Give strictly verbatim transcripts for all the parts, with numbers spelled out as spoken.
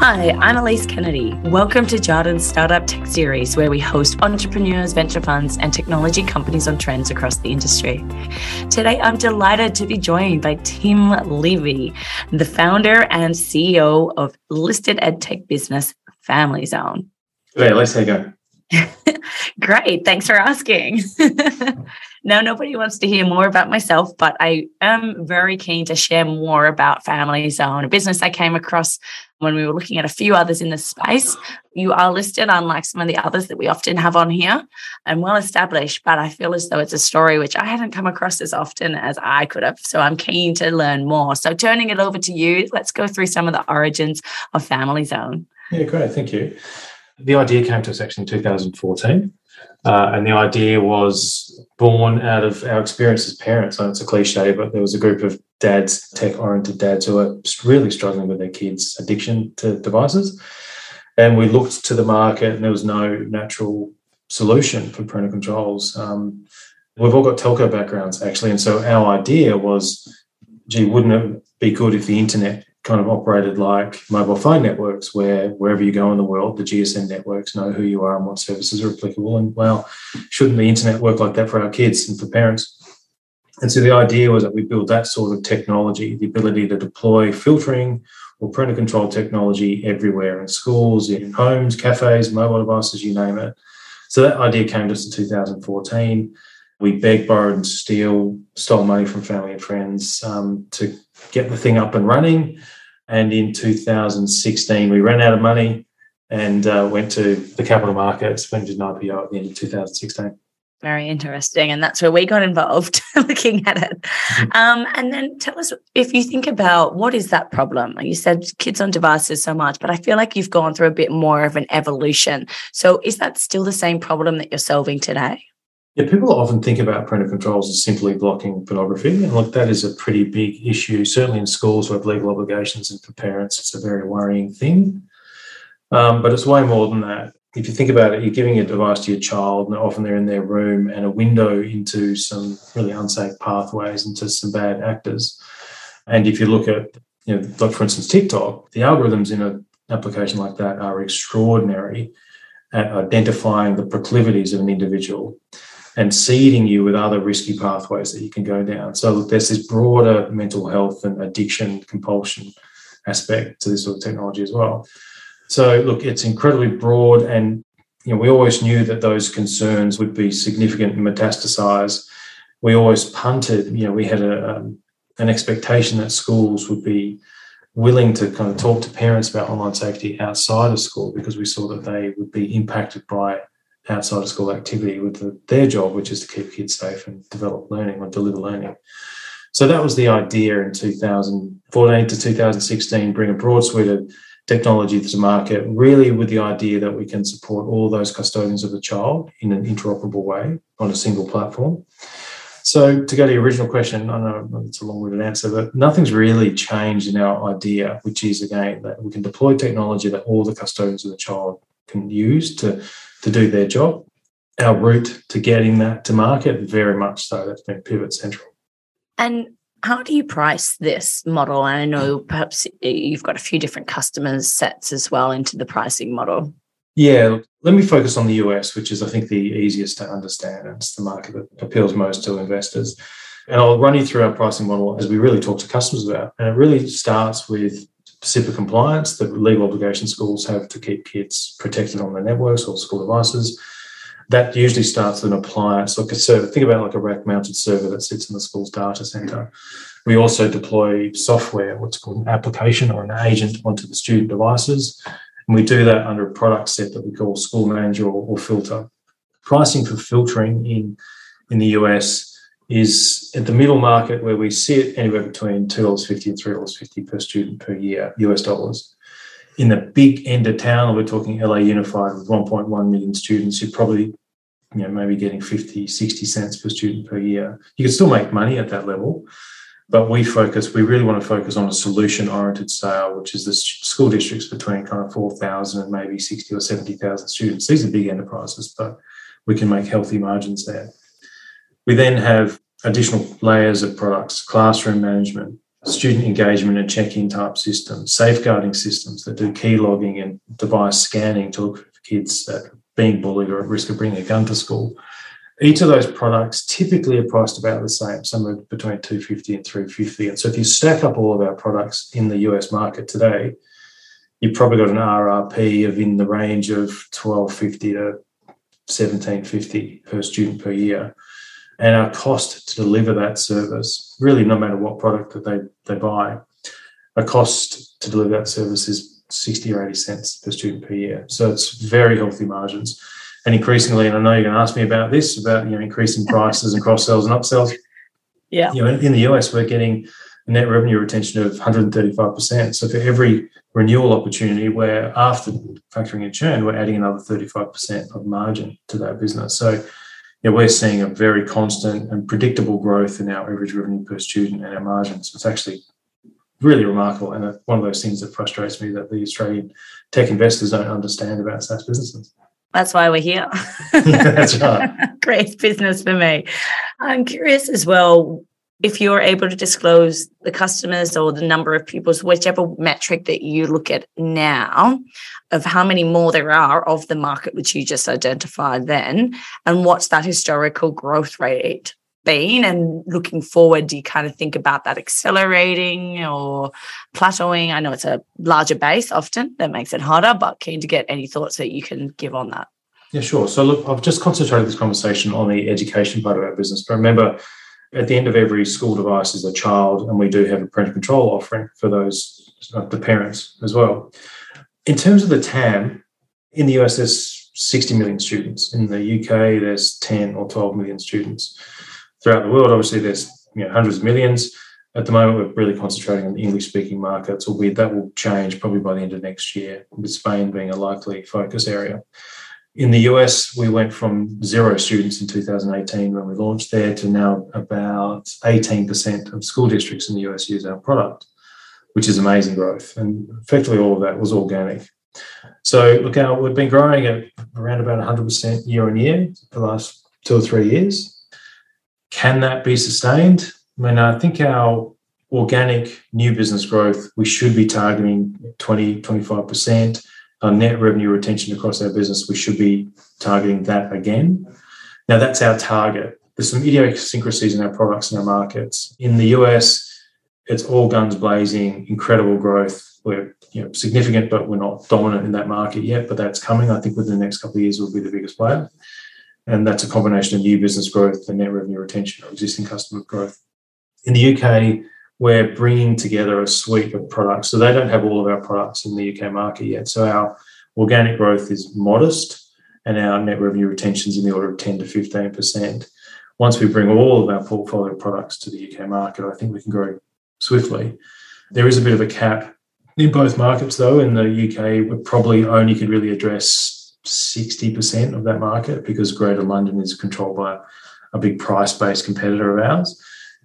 Hi, I'm Elise Kennedy. Welcome to Jarden's Startup Tech Series, where we host entrepreneurs, venture funds, and technology companies on trends across the industry. Today, I'm delighted to be joined by Tim Levy, the founder and C E O of listed edtech business Family Zone. Hey, Elise, how you going? Great. Thanks for asking. Now, nobody wants to hear more about myself, but I am very keen to share more about Family Zone, a business I came across when we were looking at a few others in the space. You are listed, unlike some of the others that we often have on here, and well established, but I feel as though it's a story which I hadn't come across as often as I could have. So I'm keen to learn more. So turning it over to you, let's go through some of the origins of Family Zone. Yeah, great. Thank you. The idea came to us actually in two thousand fourteen, uh, and the idea was born out of our experience as parents. I know it's a cliche, but there was a group of dads, tech-oriented dads, who were really struggling with their kids' addiction to devices. And we looked to the market, and there was no natural solution for parental controls. Um, we've all got telco backgrounds, actually, and so our idea was, gee, wouldn't it be good if the internet kind of operated like mobile phone networks, where wherever you go in the world, the G S M networks know who you are and what services are applicable. And, well, shouldn't the internet work like that for our kids and for parents? And so the idea was that we build that sort of technology, the ability to deploy filtering or parental control technology everywhere, in schools, in homes, cafes, mobile devices, you name it. So that idea came to us in two thousand fourteen. We begged, borrowed and steal, stole money from family and friends um, to get the thing up and running. And in two thousand sixteen, we ran out of money and uh, went to the capital markets, went to an I P O at the end of two thousand sixteen. Very interesting. And that's where we got involved looking at it. Um, and then tell us, if you think about what is that problem? You said kids on devices so much, but I feel like you've gone through a bit more of an evolution. So is that still the same problem that you're solving today? Yeah, people often think about parental controls as simply blocking pornography. And look, that is a pretty big issue. Certainly in schools who have legal obligations, and for parents, it's a very worrying thing. Um, but it's way more than that. If you think about it, you're giving a device to your child, and often they're in their room, and a window into some really unsafe pathways, into some bad actors. And if you look at, you know, like for instance, TikTok, the algorithms in an application like that are extraordinary at identifying the proclivities of an individual and seeding you with other risky pathways that you can go down. So look, there's this broader mental health and addiction compulsion aspect to this sort of technology as well. So look, it's incredibly broad, and you know we always knew that those concerns would be significant and metastasise. We always punted. You know, we had a, um, an expectation that schools would be willing to kind of talk to parents about online safety outside of school, because we saw that they would be impacted by outside of school activity with the, their job, which is to keep kids safe and develop learning or deliver learning. So that was the idea in two thousand fourteen to two thousand sixteen, bring a broad suite of technology to the market, really with the idea that we can support all those custodians of the child in an interoperable way on a single platform. So to go to your original question, I know it's a long-winded answer, but nothing's really changed in our idea, which is, again, that we can deploy technology that all the custodians of the child can use to to do their job. Our route to getting that to market, very much so, that's been pivot central. And how do you price this model? I know perhaps you've got a few different customer sets as well into the pricing model. Yeah, let me focus on the U S, which is, I think, the easiest to understand. It's the market that appeals most to investors. And I'll run you through our pricing model as we really talk to customers about. And it really starts with CIPA compliance, the legal obligation schools have to keep kids protected on their networks or school devices. That usually starts with an appliance, like a server. Think about like a rack-mounted server that sits in the school's data centre. We also deploy software, what's called an application or an agent, onto the student devices. And we do that under a product set that we call School Manager or, or Filter. Pricing for filtering in, in the U S is at the middle market, where we sit anywhere between two dollars fifty and three dollars fifty per student per year, U S dollars. In the big end of town, we're talking L A Unified with one point one million students, you're probably, you know, maybe getting fifty, sixty cents per student per year. You can still make money at that level, but we focus, we really want to focus on a solution-oriented sale, which is the school districts between kind of four thousand and maybe sixty or seventy thousand students. These are big enterprises, but we can make healthy margins there. We then have additional layers of products, classroom management, student engagement and check-in type systems, safeguarding systems that do key logging and device scanning to look for kids that are being bullied or at risk of bringing a gun to school. Each of those products typically are priced about the same, somewhere between two hundred fifty dollars and three hundred fifty dollars. And so if you stack up all of our products in the U S market today, you've probably got an R R P of in the range of twelve fifty dollars to seventeen fifty dollars per student per year. And our cost to deliver that service, really no matter what product that they, they buy, our cost to deliver that service is sixty or eighty cents per student per year. So it's very healthy margins. And increasingly, and I know you're going to ask me about this, about, you know, increasing prices and cross-sells and upsells. Yeah. You know, in, in the U S, we're getting a net revenue retention of one hundred thirty-five percent. So for every renewal opportunity, we're, after factoring in churn, we're adding another thirty-five percent of margin to that business. So, yeah, we're seeing a very constant and predictable growth in our average revenue per student and our margins. It's actually really remarkable, and one of those things that frustrates me that the Australian tech investors don't understand about SaaS businesses. That's why we're here. That's right. Great business for me. I'm curious as well, if you're able to disclose the customers or the number of pupils, whichever metric that you look at now, of how many more there are of the market, which you just identified then, and what's that historical growth rate been? And looking forward, do you kind of think about that accelerating or plateauing? I know it's a larger base often that makes it harder, but keen to get any thoughts that you can give on that. Yeah, sure. So look, I've just concentrated this conversation on the education part of our business, but remember, at the end of every school device is a child, and we do have a parental control offering for those, the parents as well. In terms of the T A M, in the U S there's sixty million students. In the U K there's ten or twelve million students. Throughout the world, obviously, there's, you know, hundreds of millions. At the moment, we're really concentrating on the English-speaking markets, albeit that will change probably by the end of next year, with Spain being a likely focus area. In the U S, we went from zero students in two thousand eighteen when we launched there to now about eighteen percent of school districts in the U S use our product, which is amazing growth. And effectively all of that was organic. So look out, we've been growing at around about one hundred percent year on year for the last two or three years. Can that be sustained? I mean, I think our organic new business growth, we should be targeting twenty, twenty-five percent. Our net revenue retention across our business, we should be targeting that again. Now, that's our target. There's some idiosyncrasies in our products and our markets. In the U S, it's all guns blazing, incredible growth. We're, you know, significant, but we're not dominant in that market yet, but that's coming. I think within the next couple of years, we'll be the biggest player. And that's a combination of new business growth and net revenue retention or existing customer growth. In the U K, we're bringing together a suite of products. So they don't have all of our products in the U K market yet. So our organic growth is modest and our net revenue retention is in the order of ten to fifteen percent. Once we bring all of our portfolio products to the U K market, I think we can grow swiftly. There is a bit of a cap in both markets, though. In the U K, we probably only could really address sixty percent of that market because Greater London is controlled by a big price-based competitor of ours.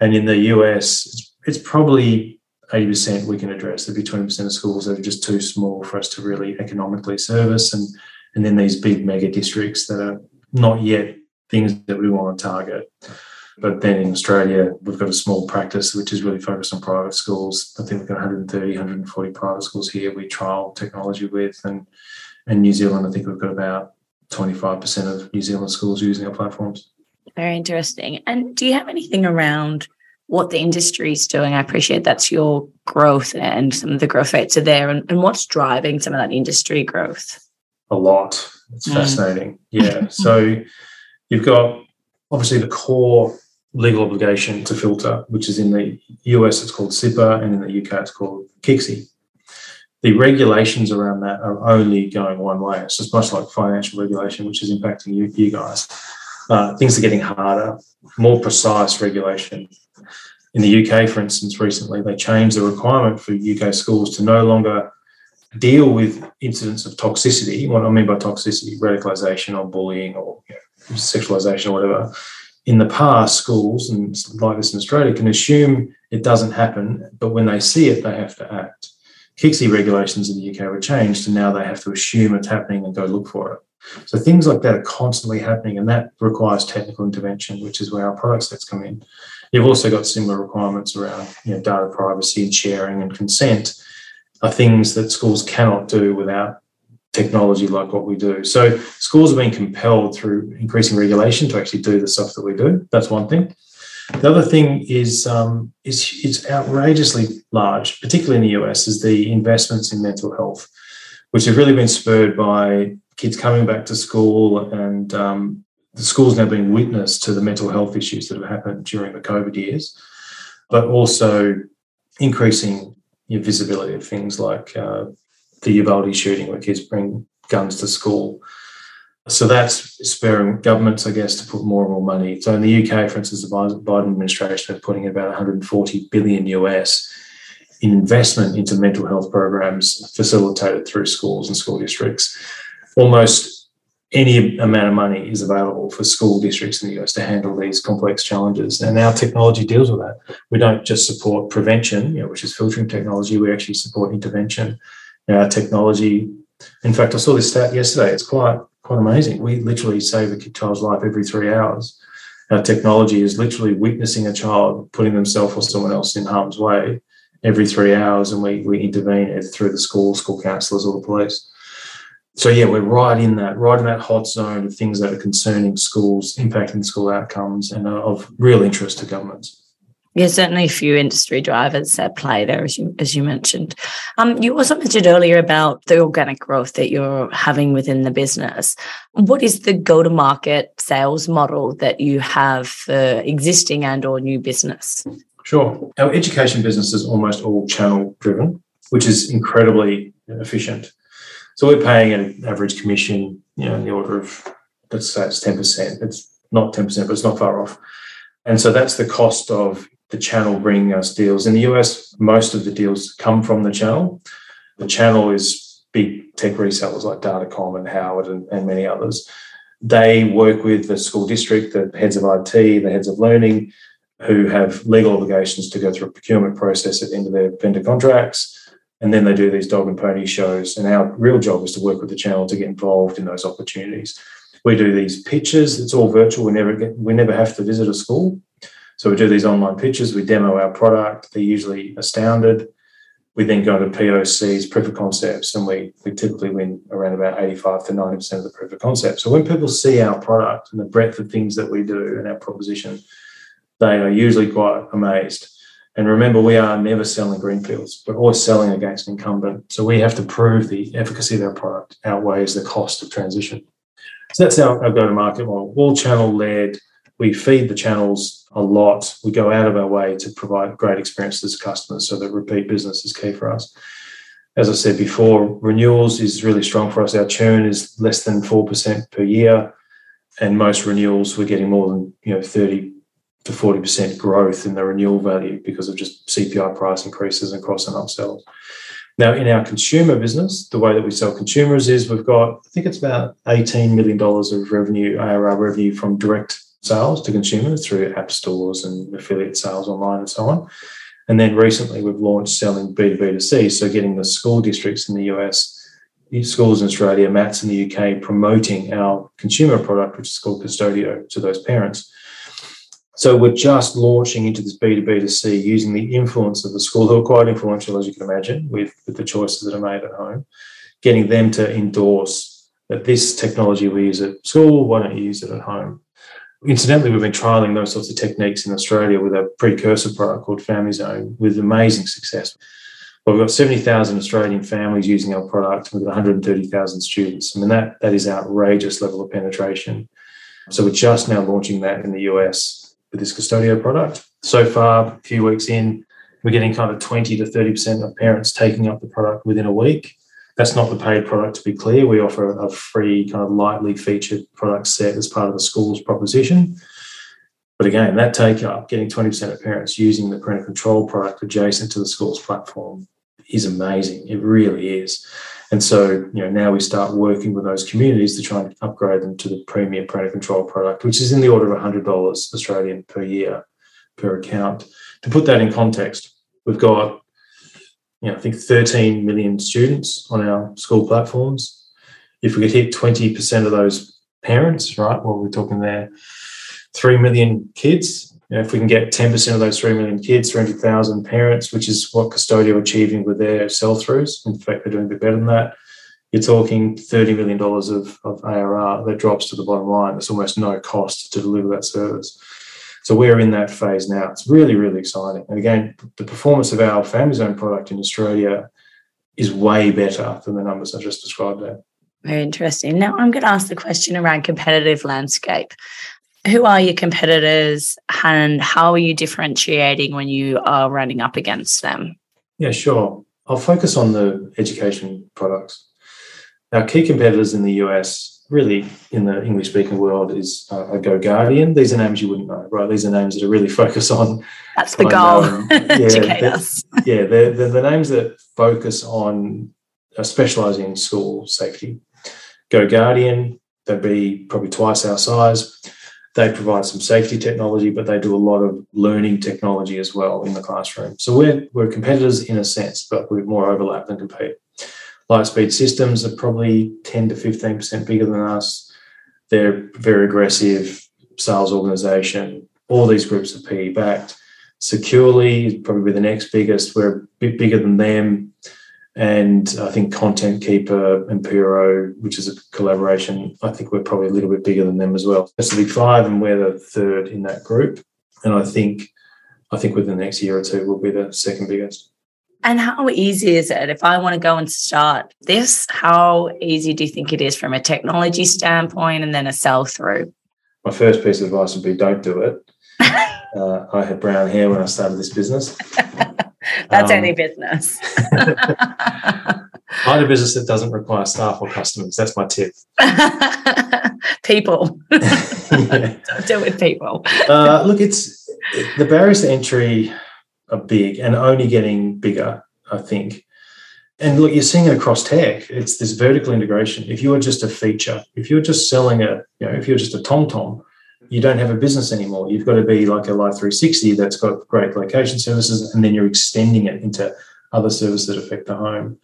And in the U S, it's It's probably eighty percent we can address. There'd be twenty percent of schools that are just too small for us to really economically service. And, and then these big mega districts that are not yet things that we want to target. But then in Australia, we've got a small practice, which is really focused on private schools. I think we've got one hundred thirty, one hundred forty private schools here we trial technology with. And in New Zealand, I think we've got about twenty-five percent of New Zealand schools using our platforms. Very interesting. And do you have anything around what the industry is doing? I appreciate that's your growth and some of the growth rates are there. And, and what's driving some of that industry growth? A lot. It's mm. fascinating. Yeah. So you've got obviously the core legal obligation to filter, which is in the U S it's called C I P A and in the U K it's called KICSE. The regulations around that are only going one way. It's just much like financial regulation, which is impacting you, you guys. Uh, things are getting harder, more precise regulation. In the U K, for instance, recently they changed the requirement for U K schools to no longer deal with incidents of toxicity. What I mean by toxicity, radicalisation or bullying or, you know, sexualisation or whatever. In the past, schools, and like this in Australia, can assume it doesn't happen, but when they see it, they have to act. KICSE regulations in the U K were changed, and now they have to assume it's happening and go look for it. So things like that are constantly happening, and that requires technical intervention, which is where our product sets come in. You've also got similar requirements around, you know, data privacy and sharing and consent are things that schools cannot do without technology like what we do. So schools are being compelled through increasing regulation to actually do the stuff that we do. That's one thing. The other thing is, um, is it's outrageously large, particularly in the U S, is the investments in mental health, which have really been spurred by kids coming back to school, and um, the school's now been witness to the mental health issues that have happened during the COVID years, but also increasing your visibility of things like uh, the Uvalde shooting, where kids bring guns to school. So that's spurring governments, I guess, to put more and more money. So in the U K, for instance, the Biden administration are putting about one hundred forty billion U S in investment into mental health programs facilitated through schools and school districts. Almost any amount of money is available for school districts in the U S to handle these complex challenges. And our technology deals with that. We don't just support prevention, you know, which is filtering technology. We actually support intervention. Our technology, in fact, I saw this stat yesterday. It's quite quite amazing. We literally save a child's life every three hours. Our technology is literally witnessing a child putting themselves or someone else in harm's way every three hours, and we we intervene through the school, school counsellors, or the police. So, yeah, we're right in that, right in that hot zone of things that are concerning schools, impacting school outcomes, and are of real interest to governments. There's certainly a few industry drivers at play there, as you, as you mentioned. Um, you also mentioned earlier about the organic growth that you're having within the business. What is the go-to-market sales model that you have for existing and or new business? Sure. Our education business is almost all channel-driven, which is incredibly efficient. So we're paying an average commission, you know, in the order of, let's say it's ten percent. It's not ten percent, but it's not far off. And so that's the cost of the channel bringing us deals. In the U S, most of the deals come from the channel. The channel is big tech resellers like Datacom and Howard and, and many others. They work with the school district, the heads of I T, the heads of learning, who have legal obligations to go through a procurement process at the end of their vendor contracts. And then they do these dog and pony shows. And our real job is to work with the channel to get involved in those opportunities. We do these pitches. It's all virtual. We never get, we never have to visit a school. So we do these online pitches, we demo our product, they're usually astounded. We then go to P O Cs, proof of concepts, and we, we typically win around about eighty-five to ninety percent of the proof of concept. So when people see our product and the breadth of things that we do and our proposition, they are usually quite amazed. And remember, we are never selling greenfields. We're always selling against an incumbent. So we have to prove the efficacy of our product outweighs the cost of transition. So that's our, our go-to-market model, all channel-led. We feed the channels a lot. We go out of our way to provide great experiences to customers, so that repeat business is key for us. As I said before, renewals is really strong for us. Our churn is less than four percent per year, and most renewals we're getting more than, you know, thirty to forty percent growth in the renewal value because of just C P I price increases and cross and upsells. Now, in our consumer business, the way that we sell consumers is we've got, I think it's about eighteen million dollars of revenue, A R R revenue from direct sales to consumers through app stores and affiliate sales online and so on. And then recently we've launched selling B two B to C, so getting the school districts in the U S, schools in Australia, M A Ts in the U K, promoting our consumer product, which is called Qustodio, to those parents. So we're just launching into this B two B to C using the influence of the school, who are quite influential, as you can imagine, with, with the choices that are made at home, getting them to endorse that this technology we use at school, why don't you use it at home? Incidentally, we've been trialling those sorts of techniques in Australia with a precursor product called Family Zone with amazing success. Well, we've got seventy thousand Australian families using our product. We've got one hundred thirty thousand students. I mean, that, that is outrageous level of penetration. So we're just now launching that in the U S with this Qustodio product. So far, a few weeks in, we're getting kind of twenty to thirty percent of parents taking up the product within a week. That's not the paid product, to be clear. We offer a free kind of lightly featured product set as part of the school's proposition. But again, that take up, getting twenty percent of parents using the parental control product adjacent to the school's platform is amazing. It really is. And so, you know, now we start working with those communities to try and upgrade them to the premium parental control product, which is in the order of one hundred dollars Australian per year per account. To put that in context, we've got, you know, I think thirteen million students on our school platforms. if we could hit twenty percent of those parents, right, well, we're talking there, three million kids. You know, if we can get ten percent of those three million kids, three hundred thousand parents, which is what Qustodio are achieving with their sell-throughs. In fact, they're doing a bit better than that. You're talking thirty million dollars of, of A R R that drops to the bottom line. There's almost no cost to deliver that service. So we're in that phase now. It's really, really exciting. And again, the performance of our Family Zone product in Australia is way better than the numbers I just described there. Very interesting. Now I'm going to ask the question around competitive landscape. Who are your competitors and how are you differentiating when you are running up against them? Yeah, sure. I'll focus on the education products. Our key competitors in the U S, really in the English-speaking world, is uh, Go Guardian. These are names you wouldn't know, right? These are names that are really focus on... That's the goal, um, yeah, educate us. Yeah, they're, they're the names that focus on uh, specialising in school safety. Go Guardian, they'd be probably twice our size. They provide some safety technology, but they do a lot of learning technology as well in the classroom. So we're, we're competitors in a sense, but we're more overlap than compete. Lightspeed Systems are probably ten to fifteen percent bigger than us. They're very aggressive sales organisation. All these groups are P E backed. Securely, probably the next biggest. We're a bit bigger than them. And I think Content Keeper, Impero, which is a collaboration, I think we're probably a little bit bigger than them as well. That's the big five, and we're the third in that group. And I think I think within the next year or two, we'll be the second biggest. And how easy is it? If I want to go and start this, how easy do you think it is from a technology standpoint and then a sell-through? My first piece of advice would be don't do it. uh, I had brown hair when I started this business. That's um, any business. Find a business that doesn't require staff or customers. That's my tip. People. Yeah. Don't deal with people. uh, look, it's the barriers to entry are big and only getting bigger, I think. And look, you're seeing it across tech. It's this vertical integration. If you were just a feature, if you're just selling a, you know, if you're just a Tom Tom, you don't have a business anymore. You've got to be like a Life three sixty that's got great location services, and then you're extending it into other services that affect the home.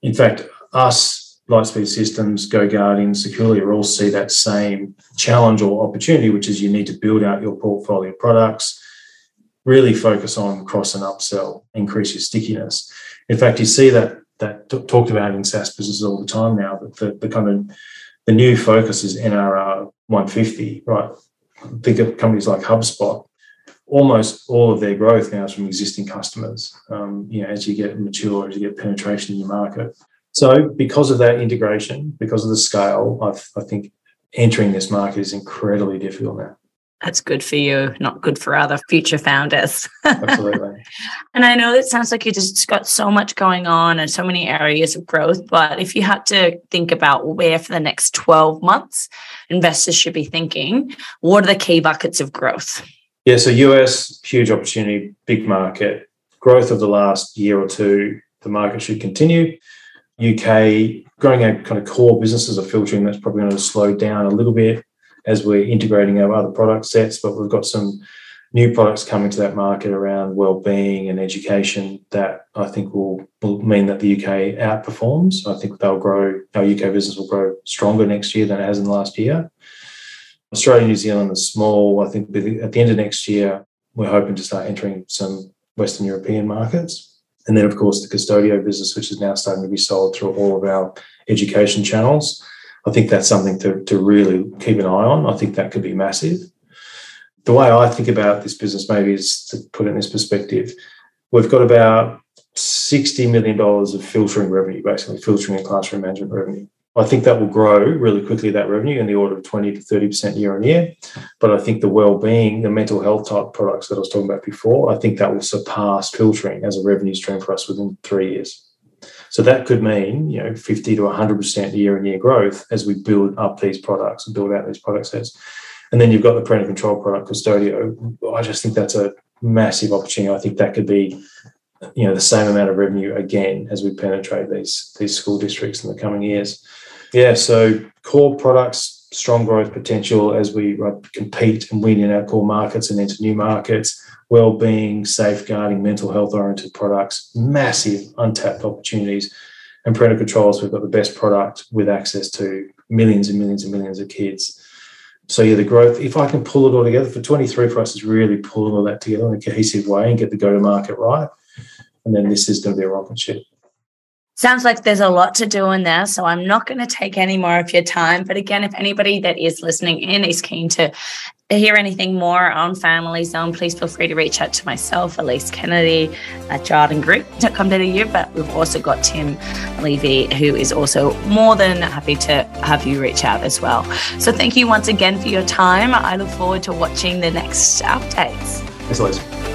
In fact, us, Lightspeed Systems, Go Guardian, Securely, all see that same challenge or opportunity, which is you need to build out your portfolio of products, really focus on cross and upsell, increase your stickiness. In fact, you see that that t- talked about in SaaS businesses all the time now, that the, the kind of the new focus is N R R one fifty, right? Think of companies like HubSpot. Almost all of their growth now is from existing customers, um, you know, as you get mature, as you get penetration in your market. So because of that integration, because of the scale, I've, I think entering this market is incredibly difficult now. That's good for you, not good for other future founders. Absolutely. And I know it sounds like you just got so much going on and so many areas of growth, but if you had to think about where for the next twelve months investors should be thinking, what are the key buckets of growth? Yeah, so U S, huge opportunity, big market. Growth of the last year or two, the market should continue. U K, growing our kind of core businesses of filtering, that's probably going to slow down a little bit as we're integrating our other product sets, but we've got some new products coming to that market around wellbeing and education that I think will, will mean that the U K outperforms. I think they'll grow, our U K business will grow stronger next year than it has in the last year. Australia and New Zealand is small. I think at the end of next year, we're hoping to start entering some Western European markets. And then, of course, the Qustodio business, which is now starting to be sold through all of our education channels. I think that's something to, to really keep an eye on. I think that could be massive. The way I think about this business maybe is to put it in this perspective. We've got about sixty million dollars of filtering revenue, basically filtering and classroom management revenue. I think that will grow really quickly, that revenue, in the order of twenty to thirty percent year on year. But I think the well-being, the mental health type products that I was talking about before, I think that will surpass filtering as a revenue stream for us within three years. So that could mean, you know, fifty to one hundred percent year-on-year growth as we build up these products and build out these product sets. And then you've got the parental control product, Qustodio. I just think that's a massive opportunity. I think that could be, you know, the same amount of revenue again as we penetrate these, these school districts in the coming years. Yeah, so core products, strong growth potential as we compete and win in our core markets and enter new markets. Well-being, safeguarding, mental health-oriented products, massive untapped opportunities. and parental controls, we've got the best product with access to millions and millions and millions of kids. So, yeah, the growth, if I can pull it all together, for twenty-three for us is really pulling all that together in a cohesive way and get the go-to-market right, and then this is going to be a rocket ship. Sounds like there's a lot to do in there, so I'm not going to take any more of your time. But again, if anybody that is listening in is keen to hear anything more on Family Zone, please feel free to reach out to myself, Elise Kennedy at jarden group dot com dot a u. But we've also got Tim Levy, who is also more than happy to have you reach out as well. So thank you once again for your time. I look forward to watching the next updates. Thanks, Elise.